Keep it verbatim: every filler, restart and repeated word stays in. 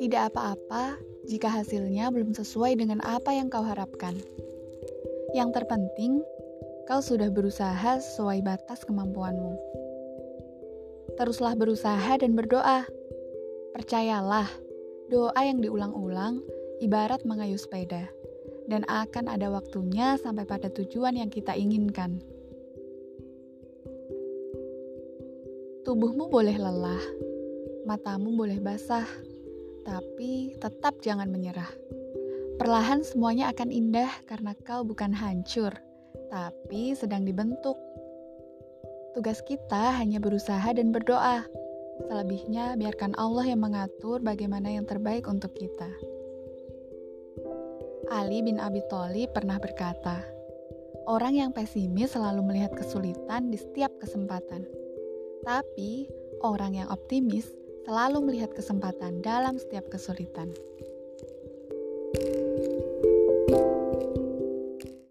Tidak apa-apa jika hasilnya belum sesuai dengan apa yang kau harapkan. Yang terpenting, kau sudah berusaha sesuai batas kemampuanmu. Teruslah berusaha dan berdoa. Percayalah, doa yang diulang-ulang ibarat mengayuh sepeda, dan akan ada waktunya sampai pada tujuan yang kita inginkan. Tubuhmu boleh lelah, matamu boleh basah, tapi tetap jangan menyerah. Perlahan semuanya akan indah karena kau bukan hancur, tapi sedang dibentuk. Tugas kita hanya berusaha dan berdoa. Selebihnya biarkan Allah yang mengatur bagaimana yang terbaik untuk kita. Ali bin Abi Thalib pernah berkata, "Orang yang pesimis selalu melihat kesulitan di setiap kesempatan. Tapi, orang yang optimis selalu melihat kesempatan dalam setiap kesulitan."